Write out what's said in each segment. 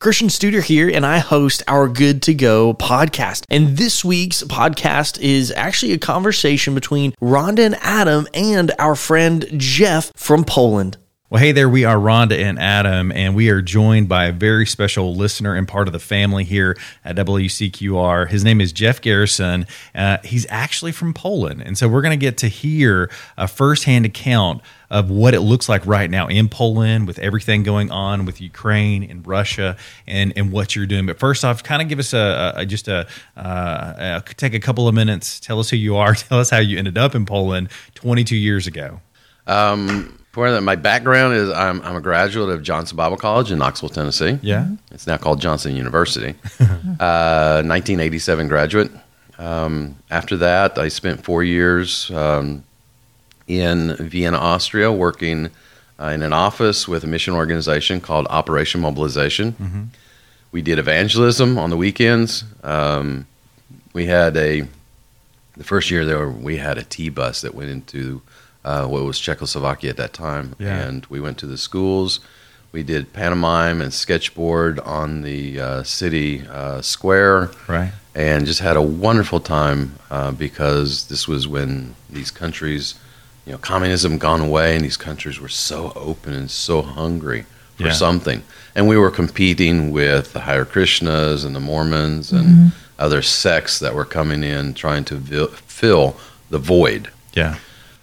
Christian Studer here, and I host our Good to Go podcast. And this week's podcast is actually a conversation between Rhonda and Adam and our friend Jeff from Poland. Well, hey there, we are Rhonda and Adam, and we are joined by a very special listener and part of the family here at WCQR. His name is Jeff Garrison. He's actually from Poland, and so we're going to get to hear a firsthand account of what it looks like right now in Poland with everything going on with Ukraine and Russia and what you're doing. But first off, kind of give us take a couple of minutes, tell us who you are, tell us how you ended up in Poland 22 years ago. My background is I'm a graduate of Johnson Bible College in Knoxville, Tennessee. Yeah, it's now called Johnson University. 1987 graduate. After that, I spent 4 years in Vienna, Austria, working in an office with a mission organization called Operation Mobilization. Mm-hmm. We did evangelism on the weekends. We had the first year there we had a T-bus that went into what was Czechoslovakia at that time, yeah. And we went to the schools. We did pantomime and sketchboard on the city square, right? And just had a wonderful time because this was when these countries, you know, communism gone away, and these countries were so open and so hungry for something. And we were competing with the Hare Krishnas and the Mormons and other sects that were coming in trying to fill the void. Yeah.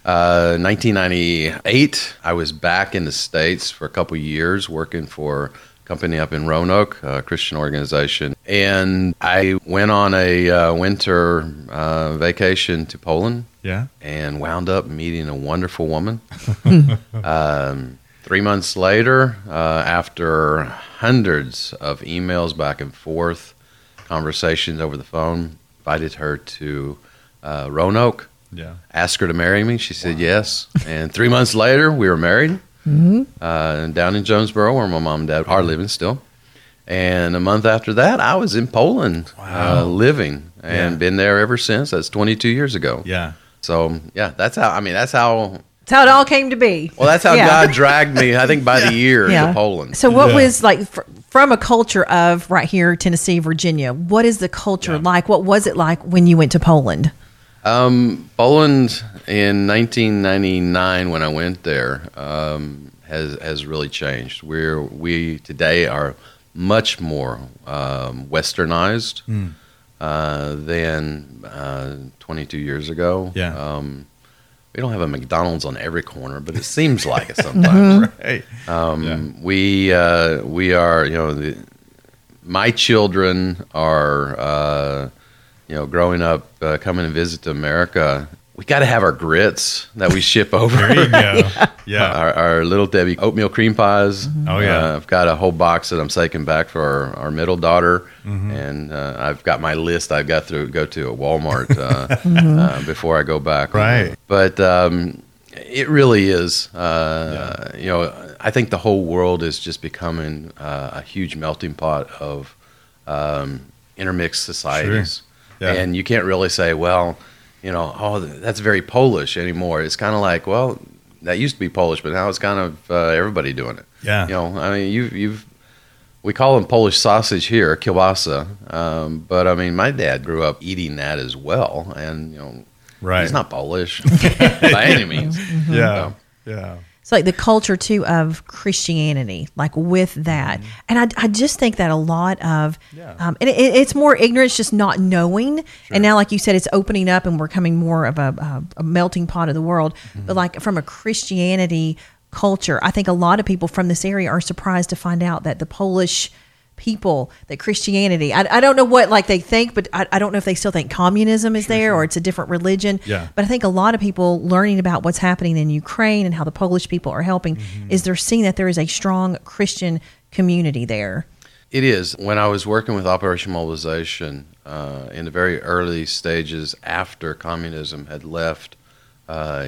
1998, I was back in the States for a couple years working for a company up in Roanoke, a Christian organization. And I went on a winter vacation to Poland and wound up meeting a wonderful woman. 3 months later, after hundreds of emails back and forth, conversations over the phone, invited her to Roanoke. Yeah. Asked her to marry me. She said yes. And 3 months later, we were married down in Jonesboro, where my mom and dad are living still. And a month after that, I was in Poland living and been there ever since. That's 22 years ago. Yeah. So, yeah, that's how. That's how it all came to be. Well, that's how God dragged me, I think, by the year to Poland. So what was, like, from a culture of right here, Tennessee, Virginia, what is the culture like? What was it like when you went to Poland? Poland in 1999, when I went there, has really changed. We today are much more westernized than 22 years ago. Yeah. We don't have a McDonald's on every corner, but it seems like it sometimes. Right. We are, you know, my children are. You know, growing up, coming and visit to America, we got to have our grits that we ship over. There you go. Our Little Debbie oatmeal cream pies. Mm-hmm. Oh, yeah. I've got a whole box that I'm taking back for our middle daughter. Mm-hmm. And I've got my list I've got to go to at Walmart before I go back. Right. But it really is, you know, I think the whole world is just becoming a huge melting pot of intermixed societies. Sure. Yeah. And you can't really say, well, you know, oh, that's very Polish anymore. It's kind of like, well, that used to be Polish, but now it's kind of everybody doing it. Yeah. You know, I mean, we call them Polish sausage here, kielbasa. But, I mean, my dad grew up eating that as well. And, you know, he's not Polish by any means. Mm-hmm. Yeah, so. Yeah. It's like the culture, too, of Christianity, like with that. Mm-hmm. And I just think that a lot of, and it's more ignorance, just not knowing. Sure. And now, like you said, it's opening up and we're becoming more of a melting pot of the world. Mm-hmm. But like from a Christianity culture, I think a lot of people from this area are surprised to find out that the Polish people, that Christianity, I don't know what like they think, but I don't know if they still think communism is there or it's a different religion. Yeah. But I think a lot of people learning about what's happening in Ukraine and how the Polish people are helping is they're seeing that there is a strong Christian community there. It is. When I was working with Operation Mobilization in the very early stages after communism had left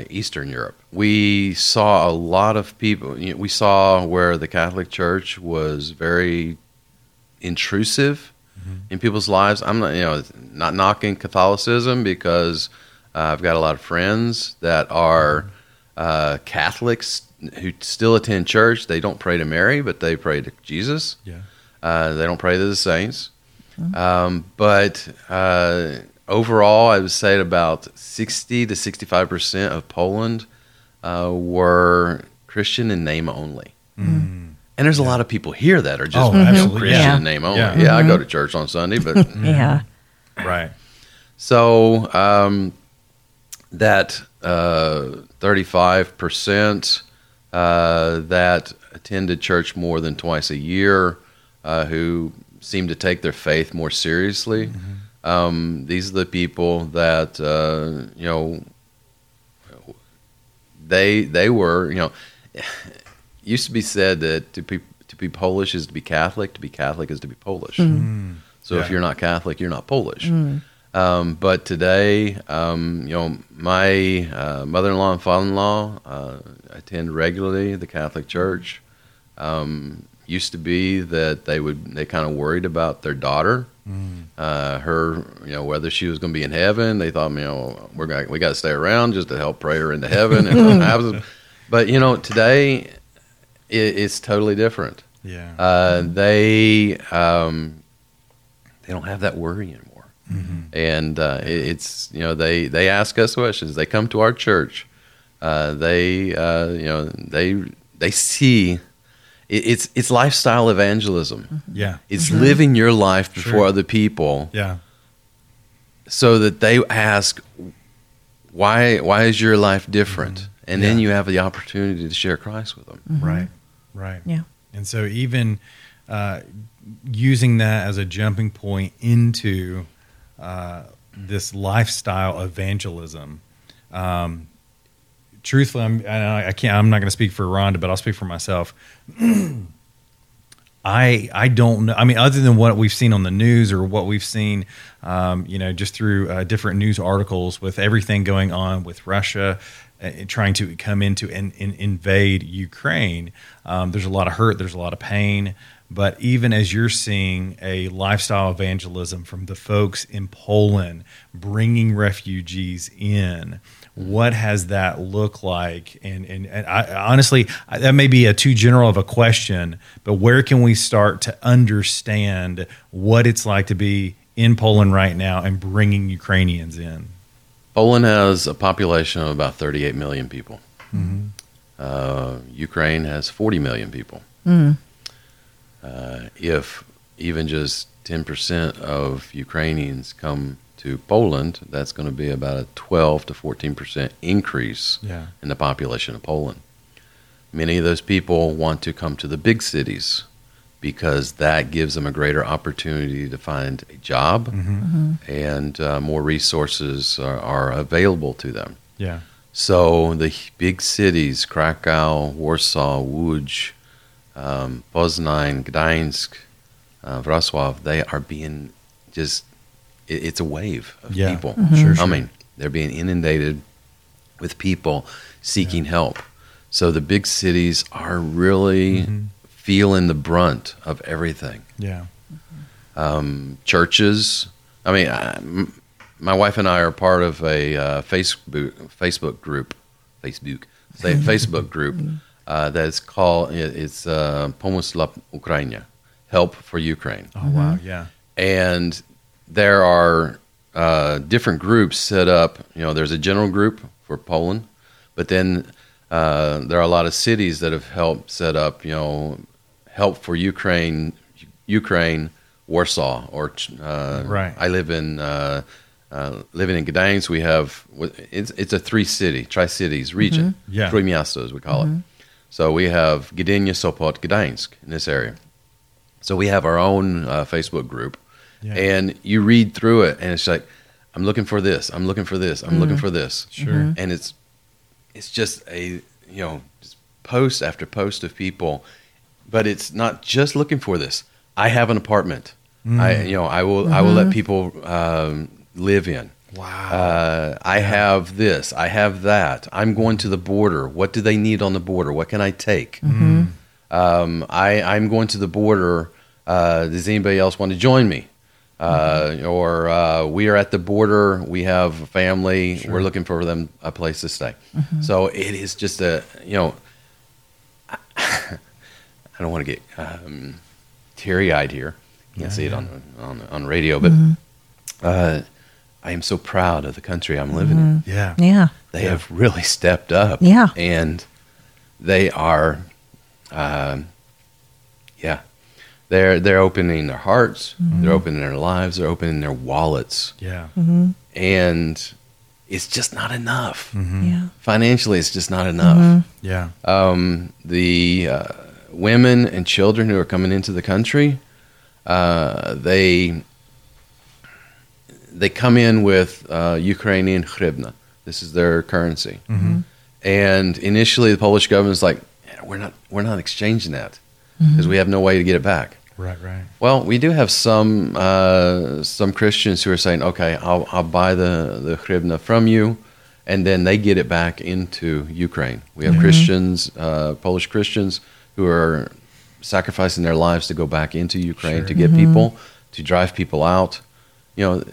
Eastern Europe, we saw a lot of people. You know, we saw where the Catholic Church was very intrusive in people's lives. I'm not, you know, not knocking Catholicism because I've got a lot of friends that are Catholics who still attend church. They don't pray to Mary, but they pray to Jesus. Yeah. They don't pray to the saints. Mm-hmm. But overall, I would say about 60 to 65% of Poland were Christian in name only. Mm-hmm. And there's a lot of people here that are just Christian in name only. Yeah, I go to church on Sunday, but... Right. So, that 35% that attended church more than twice a year, who seem to take their faith more seriously, these are the people that, you know, they were, you know... used to be said that to be Polish is to be Catholic is to be Polish. Mm. So if you're not Catholic, you're not Polish. Mm. But today, you know, my mother-in-law and father-in-law attend regularly the Catholic Church. Used to be that they kind of worried about their daughter, her, you know, whether she was going to be in heaven. They thought, you know, we got to stay around just to help pray her into heaven. And but you know, today. It's totally different. Yeah, they don't have that worry anymore, and it's you know they ask us questions. They come to our church. You know they see it's lifestyle evangelism. Mm-hmm. Yeah, it's living your life before other people. Yeah, so that they ask why is your life different, and then you have the opportunity to share Christ with them. Mm-hmm. Right. Right. Yeah. And so even using that as a jumping point into this lifestyle evangelism, truthfully, I'm not going to speak for Rhonda, but I'll speak for myself. I don't know. I mean, other than what we've seen on the news or what we've seen, you know, just through different news articles with everything going on with Russia trying to come into and invade Ukraine, there's a lot of hurt, there's a lot of pain. But even as you're seeing a lifestyle evangelism from the folks in Poland bringing refugees in, what has that looked like? And I, honestly, that may be too general of a question, but where can we start to understand what it's like to be in Poland right now and bringing Ukrainians in? Poland has a population of about 38 million people. Mm-hmm. Ukraine has 40 million people. Mm. If even just 10% of Ukrainians come to Poland, that's going to be about a 12 to 14% increase in the population of Poland. Many of those people want to come to the big cities because that gives them a greater opportunity to find a job, and more resources are available to them. Yeah. So the big cities, Krakow, Warsaw, Łódź, Poznan, Gdańsk, Wrocław, they are being just, it's a wave of people. Mm-hmm. Sure. I mean, they're being inundated with people seeking help. So the big cities are really... feeling the brunt of everything. Yeah. Churches. I mean, my wife and I are part of a Facebook group that's called Pomosla Ukraina, Help for Ukraine. Oh wow, yeah. And there are different groups set up. You know, there's a general group for Poland, but then there are a lot of cities that have helped set up. You know. Help for Ukraine, Warsaw, or I live in Gdańsk. We have it's a tri-cities region, trójmiasto as we call it. So we have Gdynia, Sopot, Gdańsk in this area. So we have our own Facebook group, and you read through it, and it's like I'm looking for this, I'm looking for this, I'm looking for this. Sure, and it's just just post after post of people. But it's not just looking for this. I have an apartment. I will let people live in. Wow. I have this. I have that. I'm going to the border. What do they need on the border? What can I take? Mm-hmm. I'm going to the border. Does anybody else want to join me? Or we are at the border. We have a family. Sure. We're looking for them a place to stay. Mm-hmm. So it is just I don't want to get teary-eyed here. You can see it on radio, but I am so proud of the country I'm living in. Yeah. Yeah. They have really stepped up. Yeah. And they are, they're opening their hearts, they're opening their lives, they're opening their wallets. Yeah. Mm-hmm. And it's just not enough. Mm-hmm. Yeah. Financially, it's just not enough. Mm-hmm. Yeah. The women and children who are coming into the country, they come in with Ukrainian hryvnia. This is their currency. Mm-hmm. And initially, the Polish government's like, we're not exchanging that because we have no way to get it back. Right, right. Well, we do have some Christians who are saying, okay, I'll buy the hryvnia from you, and then they get it back into Ukraine. We have Christians, Polish Christians, who are sacrificing their lives to go back into Ukraine to get people, to drive people out. You know,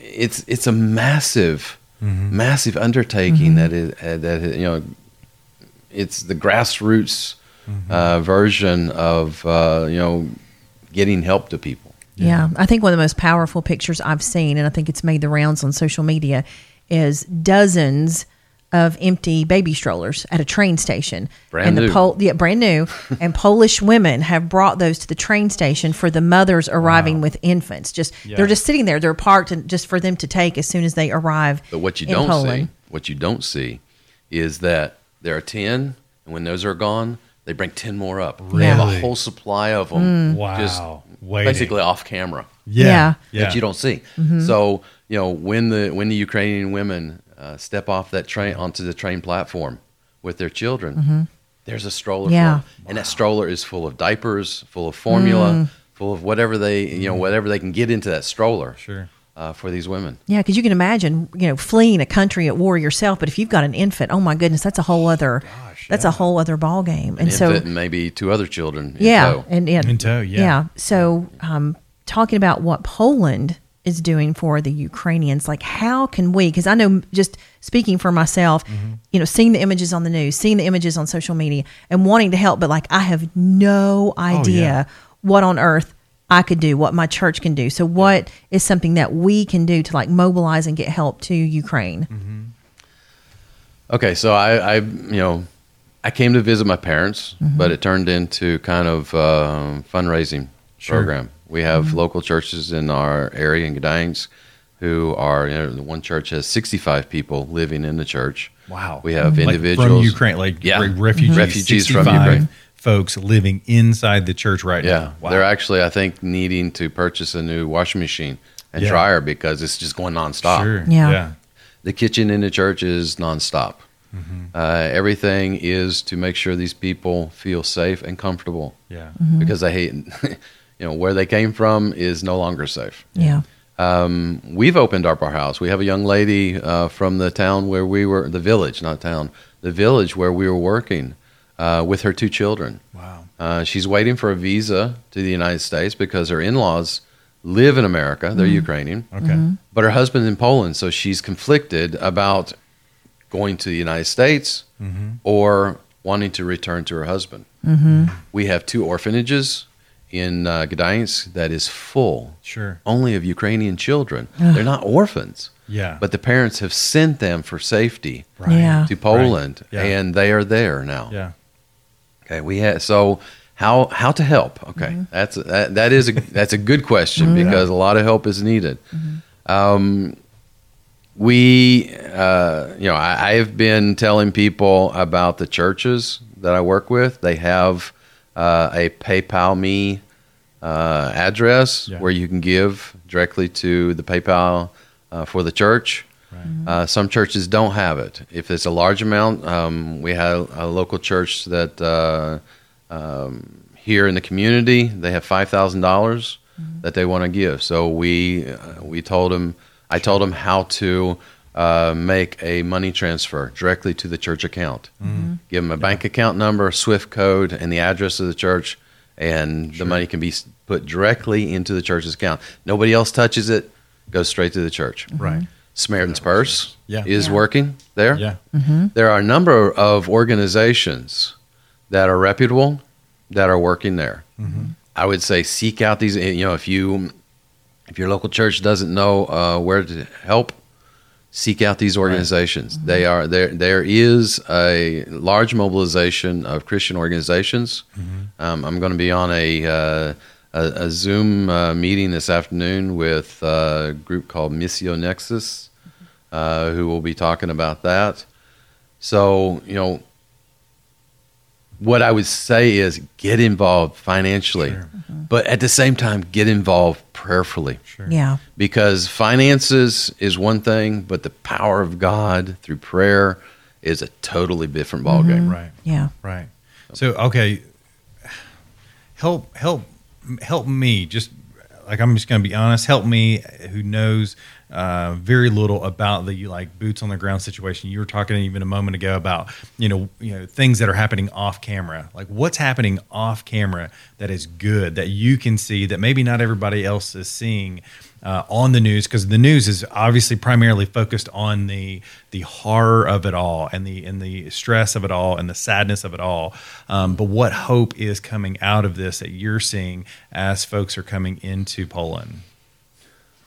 it's a massive, massive undertaking that is, you know, it's the grassroots version of, you know, getting help to people. Yeah. I think one of the most powerful pictures I've seen, and I think it's made the rounds on social media, is dozens of empty baby strollers at a train station. Brand new. And Polish women have brought those to the train station for the mothers arriving with infants. They're just sitting there. They're parked and just for them to take as soon as they arrive. But what you don't see is that there are 10, and when those are gone, they bring 10 more up. Really? They have a whole supply of them. Wow. Just waiting. Basically off camera. Yeah. That you don't see. Mm-hmm. So, you know, when the Ukrainian women step off that train onto the train platform with their children, there's a stroller for them. And that stroller is full of diapers, full of formula, full of whatever they can get into that stroller. Sure. For these women. Yeah, because you can imagine, you know, fleeing a country at war yourself, but if you've got an infant, oh my goodness, that's a whole other ball game. And so maybe two other children in tow. In tow. So talking about what Poland is doing for the Ukrainians, like how can we, because I know just speaking for myself, you know, seeing the images on the news, seeing the images on social media and wanting to help, but like I have no idea what on earth I could do, what my church can do. So what is something that we can do to like mobilize and get help to Ukraine? Mm-hmm. Okay. So I came to visit my parents, but it turned into kind of a fundraising program. We have local churches in our area in Gdańsk who are, you know, the one church has 65 people living in the church. Wow. We have individuals from Ukraine, refugees from Ukraine. Folks living inside the church now. Wow. They're actually, I think, needing to purchase a new washing machine and dryer because it's just going nonstop. Sure. Yeah. The kitchen in the church is nonstop. Mm-hmm. Everything is to make sure these people feel safe and comfortable. Yeah. Mm-hmm. Because they hate, you know, where they came from is no longer safe. Yeah. We've opened up our house. We have a young lady from the town where we were, the village, not town, the village where we were working. With her two children. Wow. She's waiting for a visa to the United States because her in-laws live in America. They're Ukrainian. Okay. Mm-hmm. But her husband's in Poland, so she's conflicted about going to the United States or wanting to return to her husband. Mm-hmm. We have two orphanages in Gdańsk that is full only of Ukrainian children. They're not orphans. Yeah. But the parents have sent them for safety to Poland, and they are there now. Yeah. Okay, we had how to help? Okay, that's a good question because a lot of help is needed. Mm-hmm. I have been telling people about the churches that I work with. They have a PayPal me address where you can give directly to the PayPal for the church. Right. Some churches don't have it. If it's a large amount, we had a local church that here in the community, they have $5,000 that they want to give. So I told them how to make a money transfer directly to the church account. Mm-hmm. Give them a bank account number, SWIFT code, and the address of the church, and the money can be put directly into the church's account. Nobody else touches it. Goes straight to the church. Mm-hmm. Right. Samaritan's Purse is working there. Yeah. Mm-hmm. There are a number of organizations that are reputable that are working there. Mm-hmm. I would say seek out these, you know, if your local church doesn't know where to help, seek out these organizations. Right. They are there. There is a large mobilization of Christian organizations. Mm-hmm. I'm going to be on a Zoom meeting this afternoon with a group called Missio Nexus, who will be talking about that. So, you know, what I would say is get involved financially, sure. Mm-hmm. but at the same time, get involved prayerfully. Sure. Yeah. Because finances is one thing, but the power of God through prayer is a totally different ballgame. Mm-hmm. Right. Yeah. Right. So, okay. Help me, just like, I'm just going to be honest, help me who knows very little about the like boots on the ground situation. You were talking even a moment ago about, you know, things that are happening off camera, like what's happening off camera that is good, that you can see, that maybe not everybody else is seeing on the news, because the news is obviously primarily focused on the horror of it all and the stress of it all and the sadness of it all. But what hope is coming out of this that you're seeing as folks are coming into Poland?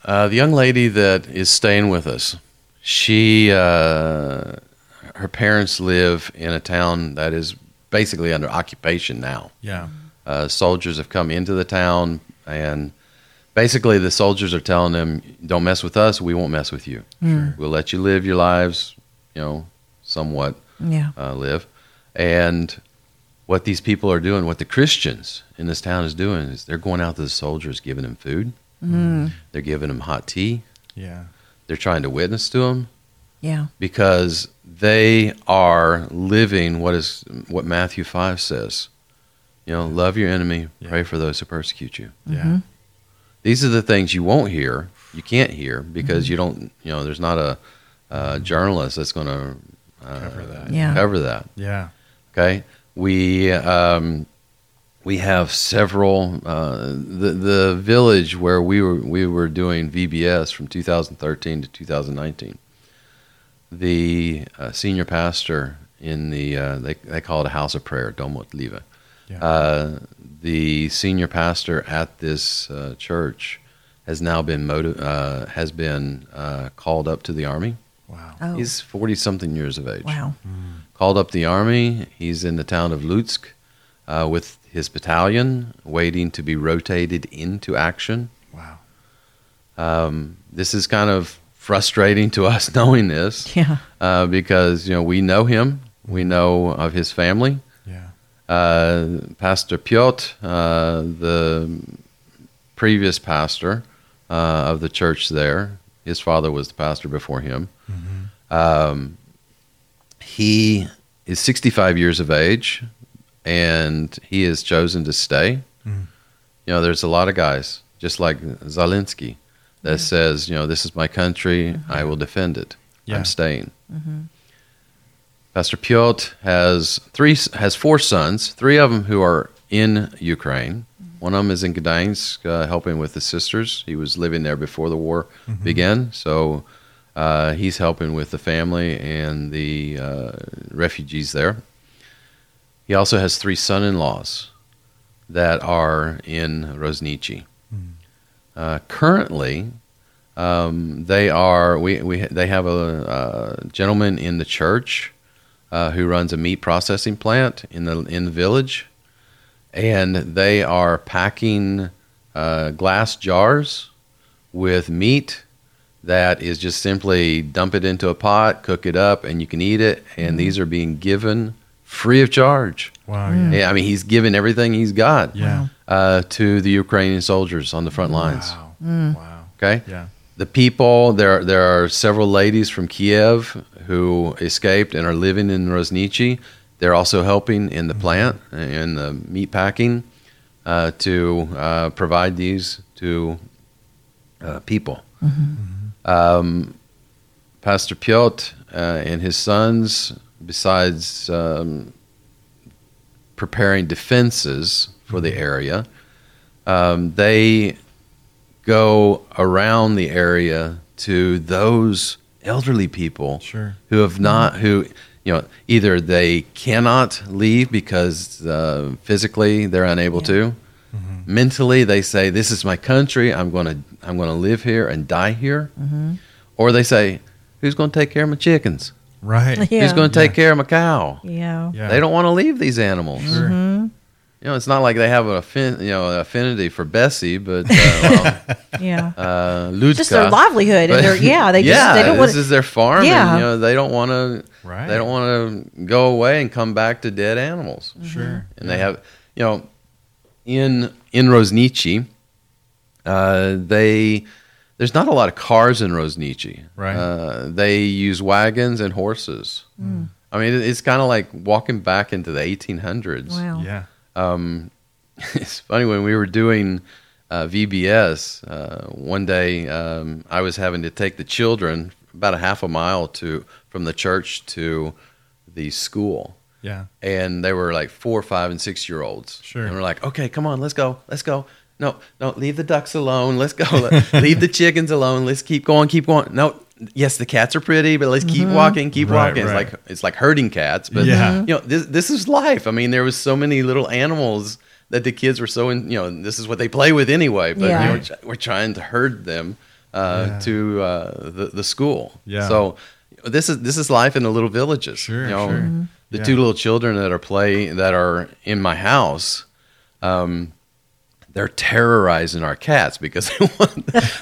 The young lady that is staying with us, she, her parents live in a town that is basically under occupation now. Yeah. Soldiers have come into the town, and basically the soldiers are telling them, don't mess with us, we won't mess with you. Mm. We'll let you live your lives, you know, somewhat live. And what these people are doing, what the Christians in this town is doing, is they're going out to the soldiers, giving them food. Mm. They're giving them hot tea. Yeah. They're trying to witness to them. Yeah. Because they are living what Matthew 5 says. You know, love your enemy, pray for those who persecute you. Yeah. Mm-hmm. These are the things you won't hear, you can't hear, because mm-hmm. you don't, you know, there's not a journalist that's going to cover that. Yeah. Yeah. Okay. We have several, the village where we were doing VBS from 2013 to 2019. The senior pastor in the, they call it a house of prayer, Domotliva. Yeah. The senior pastor at this church has now been called up to the army. Wow. Oh. He's 40-something years of age. Wow. Mm. Called up the army. He's in the town of Lutsk with his battalion, waiting to be rotated into action. Wow. This is kind of frustrating to us knowing this. Yeah. Because, you know, we know him. We know of his family. Yeah. Pastor Piotr, the previous pastor of the church there, his father was the pastor before him. Mm-hmm. He is 65 years of age. And he has chosen to stay. Mm. You know, there's a lot of guys, just like Zelensky, that yeah. says, you know, this is my country, mm-hmm. I will defend it. Yeah. I'm staying. Mm-hmm. Pastor Piotr has four sons, three of them who are in Ukraine. Mm-hmm. One of them is in Gdańsk, helping with the sisters. He was living there before the war mm-hmm. began, so he's helping with the family and the refugees there. He also has three son-in-laws that are in Rosnyci. Mm. Currently, they are. They have a gentleman in the church who runs a meat processing plant in the village, and they are packing glass jars with meat that is just simply dump it into a pot, cook it up, and you can eat it. And these are being given free of charge. Wow. Yeah. Yeah, I mean, he's given everything he's got to the Ukrainian soldiers on the front lines. Wow. Mm. Wow. Okay? Yeah. The people, there are several ladies from Kiev who escaped and are living in Rosnyci. They're also helping in the mm-hmm. plant and the meat packing to provide these to people. Mm-hmm. Mm-hmm. Pastor Piotr and his sons, besides preparing defenses for the area, they go around the area to those elderly people sure. who have not, who, you know, either they cannot leave because physically they're unable yeah. to, Mm-hmm. Mentally, they say, "This is my country. I'm going to live here and die here." Mm-hmm. Or they say, "Who's going to take care of my chickens? Right? Yeah. Who's going to take care of my cow?" Yeah. They don't want to leave these animals. Sure. Mm-hmm. You know, it's not like they have an affinity for Bessie, but Lutsk. Just their livelihood, and they is their farm. Yeah. And, they don't want to. Right. They don't want to go away and come back to dead animals. Mm-hmm. Sure. And they have, in Rosnyci, there's not a lot of cars in Rosnyci. Right. They use wagons and horses. Mm. I mean, it's kind of like walking back into the 1800s. Wow. Yeah. It's funny, when we were doing VBS, one day I was having to take the children about a half a mile from the church to the school. Yeah. And they were like 4, 5, and 6-year-olds. Sure. And we're like, "Okay, come on, let's go. No, leave the ducks alone. Let's go. Leave the chickens alone. Let's keep going. No, yes, the cats are pretty, but let's keep walking. Right. It's like herding cats, but this is life. I mean, there was so many little animals that the kids were so in. This is what they play with anyway. But we're trying to herd them to the school. Yeah. So this is life in the little villages. Sure. Sure. Mm-hmm. The two little children that are in my house. They're terrorizing our cats because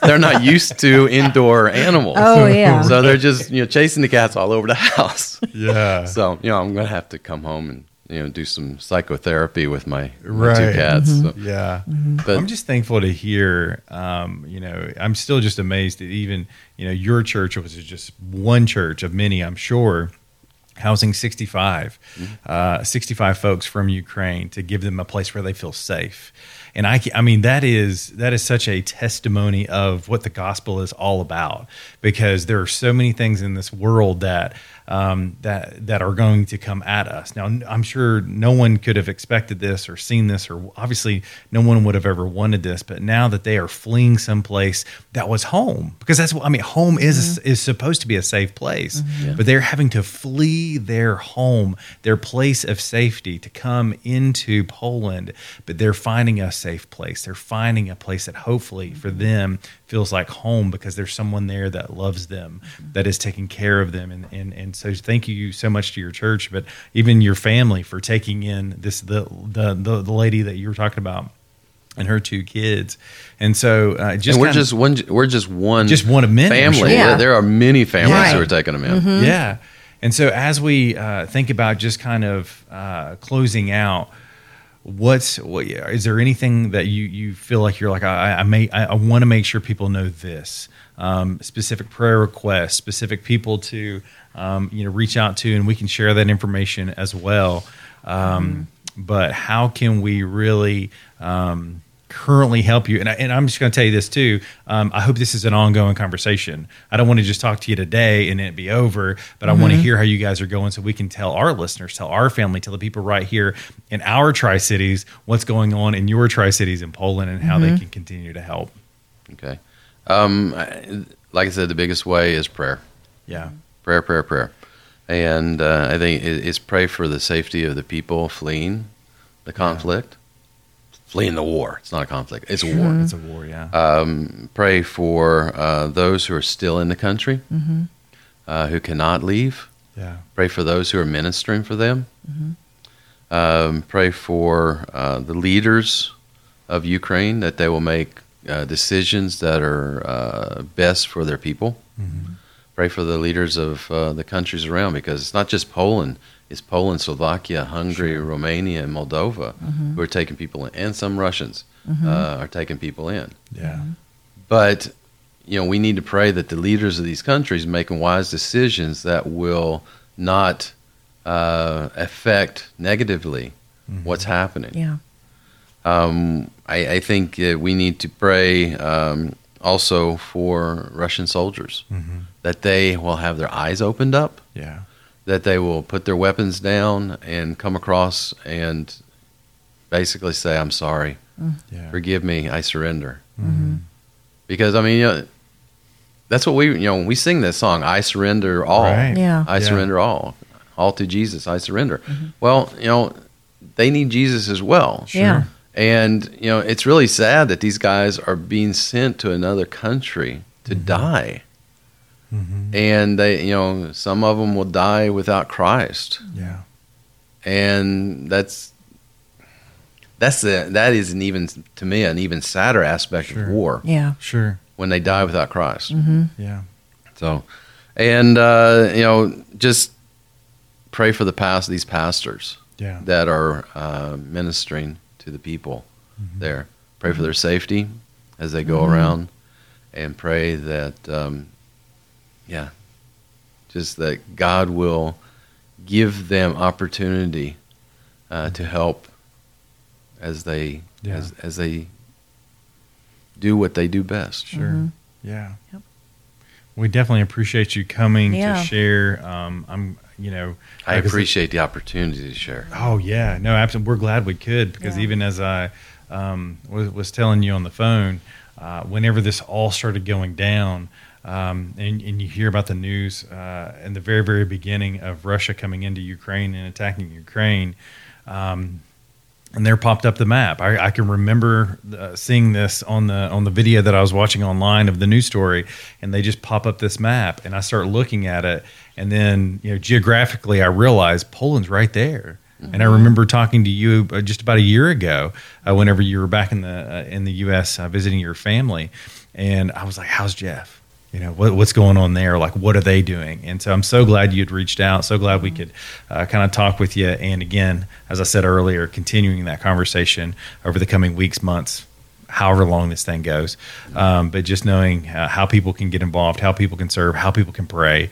they're not used to indoor animals. Oh, yeah. So they're just chasing the cats all over the house. Yeah. So I'm going to have to come home and do some psychotherapy with my two cats. Mm-hmm. So. Yeah. Mm-hmm. But I'm just thankful to hear. I'm still just amazed that even your church was just one church of many, I'm sure, housing 65 folks from Ukraine to give them a place where they feel safe. And I mean, that is such a testimony of what the gospel is all about, because there are so many things in this world that are going to come at us. Now, I'm sure no one could have expected this or seen this, or obviously no one would have ever wanted this. But now that they are fleeing someplace that was home, because that's what I mean, home is supposed to be a safe place, but they're having to flee their home, their place of safety, to come into Poland. But they're finding a safe place. They're finding a place that hopefully for them feels like home, because there's someone there that loves them, that is taking care of them, and so thank you so much to your church, but even your family, for taking in this the lady that you were talking about and her two kids. And so we're just one of many family. Yeah. There are many families who are taking them in. Mm-hmm. Yeah. And so as we think about just kind of closing out, is there anything that you feel like you're like, I want to make sure people know this, specific prayer requests, specific people to reach out to, and we can share that information as well. But how can we really currently help you? And I'm just going to tell you this too. I hope this is an ongoing conversation. I don't want to just talk to you today and it be over, but I want to hear how you guys are going, so we can tell our listeners, tell our family, tell the people right here in our Tri-Cities what's going on in your Tri-Cities in Poland, and how they can continue to help. Okay. Like I said, the biggest way is prayer. Yeah. Prayer. And I think it's pray for the safety of the people fleeing the conflict. Fleeing the war. It's not a conflict. It's a war. It's a war, yeah. Pray for those who are still in the country, who cannot leave. Yeah. Pray for those who are ministering for them. Mm-hmm. Pray for the leaders of Ukraine, that they will make decisions that are best for their people. Mm-hmm. Pray for the leaders of the countries around, because it's not just Poland. It's Poland, Slovakia, Hungary, Romania, and Moldova who are taking people in, and some Russians are taking people in. Yeah. But, we need to pray that the leaders of these countries making wise decisions that will not affect negatively what's happening. Yeah. I think we need to pray also for Russian soldiers, that they will have their eyes opened up. Yeah. That they will put their weapons down and come across and basically say, "I'm sorry, forgive me, I surrender." Mm-hmm. Because that's what we sing that song, "I surrender all." Right. Yeah. I surrender all to Jesus. I surrender. Mm-hmm. Well, they need Jesus as well. Sure. Yeah. And, you know, it's really sad that these guys are being sent to another country to die. Mm-hmm. And they, you know, some of them will die without Christ. Yeah. And that is to me, an even sadder aspect of war. Yeah. Sure. When they die without Christ. Mm-hmm. Yeah. So, and, you know, just pray for these pastors that are ministering to the people there. Pray for their safety as they go around, and pray that, just that God will give them opportunity to help as they as they do what they do best. Sure. Mm-hmm. Yeah. Yep. We definitely appreciate you coming to share. I appreciate the opportunity to share. Oh yeah, no, absolutely. We're glad we could, because even as I was telling you on the phone, whenever this all started going down, and you hear about the news in the very, very beginning of Russia coming into Ukraine and attacking Ukraine, and there popped up the map. I can remember seeing this on the video that I was watching online of the news story, and they just pop up this map, and I start looking at it, and then geographically I realized Poland's right there. Mm-hmm. And I remember talking to you just about a year ago, whenever you were back in the U.S. Visiting your family, and I was like, "How's Jeff? You know, what's going on there? Like, what are they doing?" And so I'm so glad you'd reached out. So glad we could kind of talk with you. And again, as I said earlier, continuing that conversation over the coming weeks, months, however long this thing goes. But just knowing how people can get involved, how people can serve, how people can pray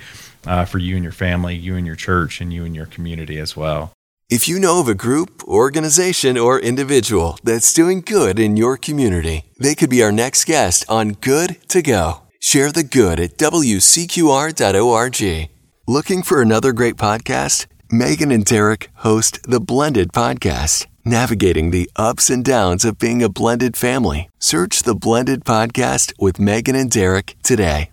for you and your family, you and your church, and you and your community as well. If you know of a group, organization, or individual that's doing good in your community, they could be our next guest on Good to Go. Share the good at WCQR.org. Looking for another great podcast? Megan and Derek host The Blended Podcast, navigating the ups and downs of being a blended family. Search The Blended Podcast with Megan and Derek today.